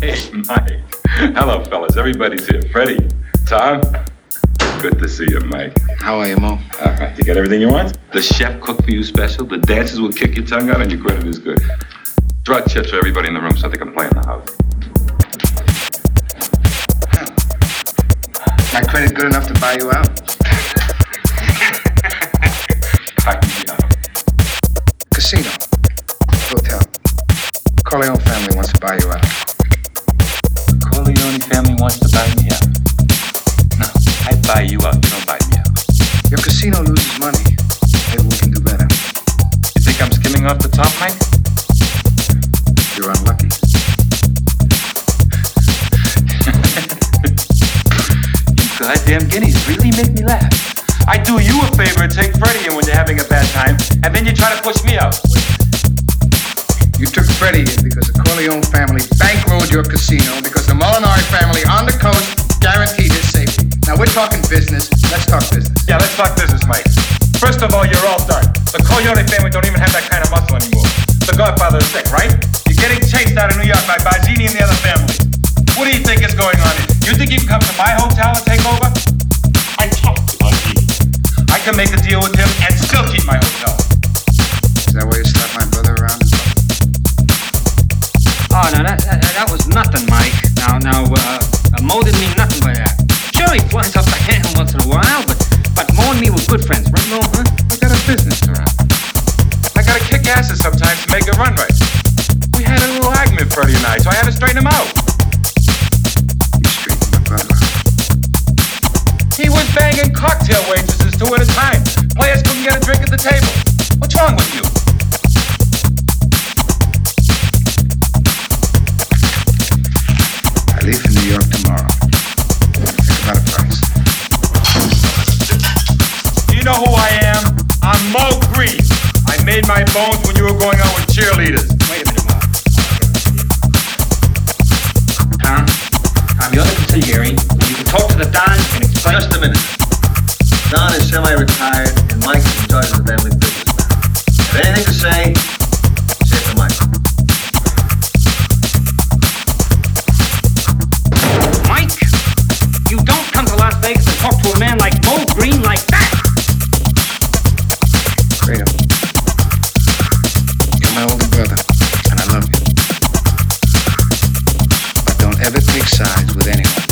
Hey, Mike. Hello, fellas. Everybody's here. Freddie, Tom, good to see you, Mike. How are you, Mo? All right. You got everything you want? The chef cooked for you special. The dancers will kick your tongue out, and your credit is good. Drug chips for everybody in the room so they can play in the house. My credit good enough to buy you out? Casino. Hotel. Corleone family wants to buy you out. Corleone family wants to buy me out. No, I buy you out, you don't buy me out. Your casino loses money. Maybe we can do better. You think I'm skimming off the top, Mike? You're unlucky. You goddamn guineas really make me laugh. I do you a favor and take Freddie in when you're having a bad time, and then you try to push me out. You took Freddie in because the Corleone family bankrolled your casino because the Molinari family on the coast guaranteed his safety. Now we're talking business. Let's talk business. Yeah, let's talk business, Mike. First of all, you're all done. The Corleone family don't even have that kind of muscle anymore. The Godfather is sick, right? You're getting chased out of New York by Bazzini and the other families. What do you think is going on here? You think you can come to my hotel and take over? I talked to Bazzini. I can make a deal with him and still keep my hotel. Is that why you slapped my brother around? Oh, no, that was nothing, Mike. Mo didn't mean nothing by that. Sure, he flies off the handle once in a while, but Mo and me were good friends, right, Mo? Huh? We got a business to run. I gotta kick asses sometimes to make it run right. We had a little argument, Freddie and I, so I had to straighten him out. You straightened my brother out. He was banging cocktail waitresses 2 at a time. Players couldn't get a drink at the table. What's wrong with you? I leave for New York tomorrow. Think about a price. You know who I am? I'm Mo Green. I made my bones when you were going out with cheerleaders. Wait a minute, Mom. Tom, I'm your consigliere. You can talk to the Don and explain. Just a minute. Don is semi-retired and Mike is in charge of the family business now. If you have anything to say, say it to Mike. You don't come to Las Vegas and talk to a man like Mo Green like that! Kratom. You're my older brother, and I love you. But don't ever take sides with anyone.